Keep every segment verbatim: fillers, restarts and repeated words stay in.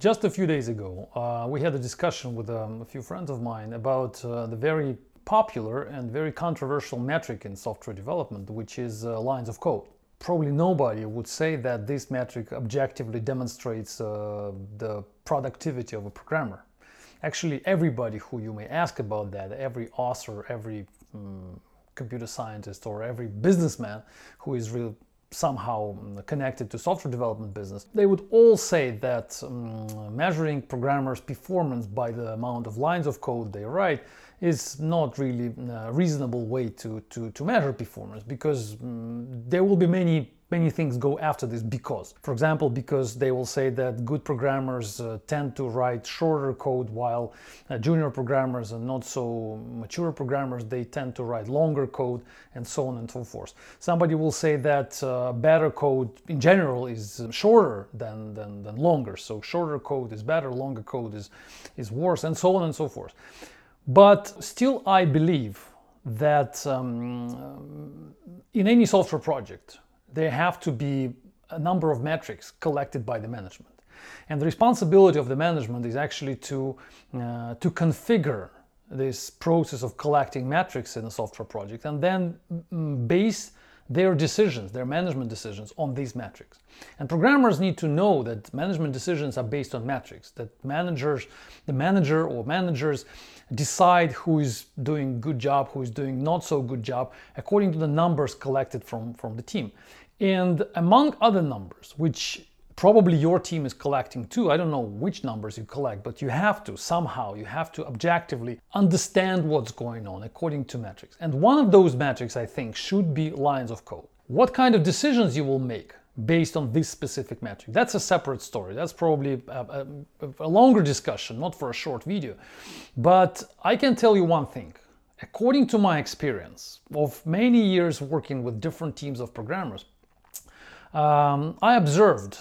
Just a few days ago, uh, we had a discussion with um, a few friends of mine about uh, the very popular and very controversial metric in software development, which is uh, lines of code. Probably nobody would say that this metric objectively demonstrates uh, the productivity of a programmer. Actually, everybody who you may ask about that, every author, every um, computer scientist, or every businessman who is real somehow connected to software development business, they would all say that um, measuring programmers' performance by the amount of lines of code they write is not really a reasonable way to, to, to measure performance, because um, there will be many many things go after this because. For example, because they will say that good programmers uh, tend to write shorter code, while uh, junior programmers and not so mature programmers, they tend to write longer code, and so on and so forth. Somebody will say that uh, better code in general is shorter than, than, than longer. So shorter code is better, longer code is, is worse, and so on and so forth. But still I believe that um, in any software project, there have to be a number of metrics collected by the management. And the responsibility of the management is actually to, uh, to configure this process of collecting metrics in a software project and then base their decisions, their management decisions, on these metrics. And programmers need to know that management decisions are based on metrics, that managers, the manager or managers decide who is doing good job, who is doing not so good job, according to the numbers collected from, from the team. And among other numbers, which probably your team is collecting too, I don't know which numbers you collect, but you have to somehow, you have to objectively understand what's going on according to metrics. And one of those metrics, I think, should be lines of code. What kind of decisions you will make based on this specific metric? That's a separate story. That's probably a, a, a longer discussion, not for a short video. But I can tell you one thing. According to my experience of many years working with different teams of programmers, um, I observed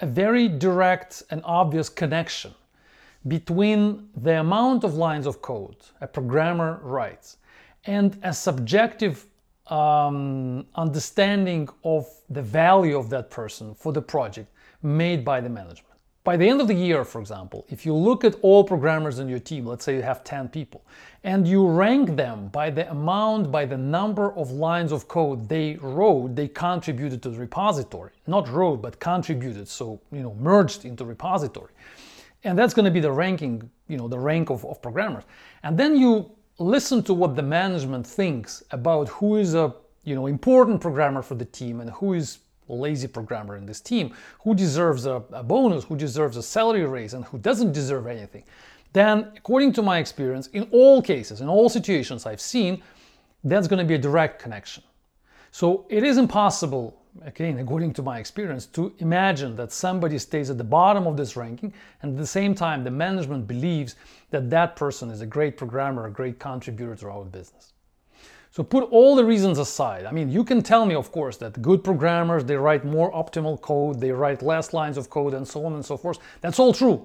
a very direct and obvious connection between the amount of lines of code a programmer writes and a subjective um, understanding of the value of that person for the project made by the management. By the end of the year, for example, if you look at all programmers in your team, let's say you have ten people, and you rank them by the amount, by the number of lines of code they wrote, they contributed to the repository. Not wrote, but contributed, so, you know, merged into repository. And that's going to be the ranking, you know, the rank of, of programmers. And then you listen to what the management thinks about who is a, you know, important programmer for the team and who is lazy programmer in this team, who deserves a, a bonus, who deserves a salary raise, and who doesn't deserve anything. Then, according to my experience, in all cases, in all situations I've seen, that's going to be a direct connection. So it is impossible, again, according to my experience, to imagine that somebody stays at the bottom of this ranking, and at the same time, the management believes that that person is a great programmer, a great contributor to our business. So put all the reasons aside. I mean, you can tell me, of course, that good programmers, they write more optimal code, they write less lines of code, and so on and so forth. That's all true.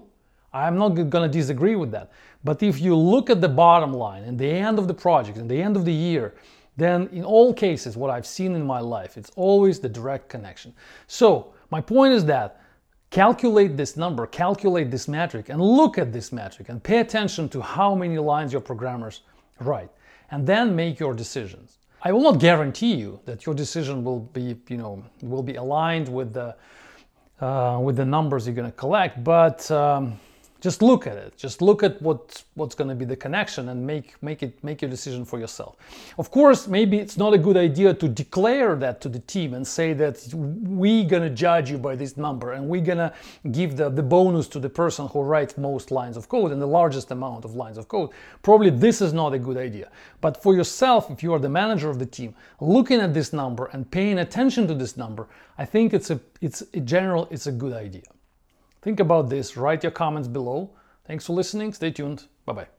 I'm not gonna disagree with that. But if you look at the bottom line and the end of the project and the end of the year, then in all cases, what I've seen in my life, it's always the direct connection. So my point is that calculate this number, calculate this metric, and look at this metric, and pay attention to how many lines your programmers write, and then make your decisions. I will not guarantee you that your decision will be, you know, will be aligned with the uh, with the numbers you're going to collect, but um, just look at it. Just look at what what's going to be the connection, and make make it make your decision for yourself. Of course, maybe it's not a good idea to declare that to the team and say that we're going to judge you by this number, and we're going to give the, the bonus to the person who writes most lines of code and the largest amount of lines of code. Probably this is not a good idea. But for yourself, if you are the manager of the team, looking at this number and paying attention to this number, I think it's a it's in general it's a good idea. Think about this, write your comments below. Thanks for listening, stay tuned, bye-bye.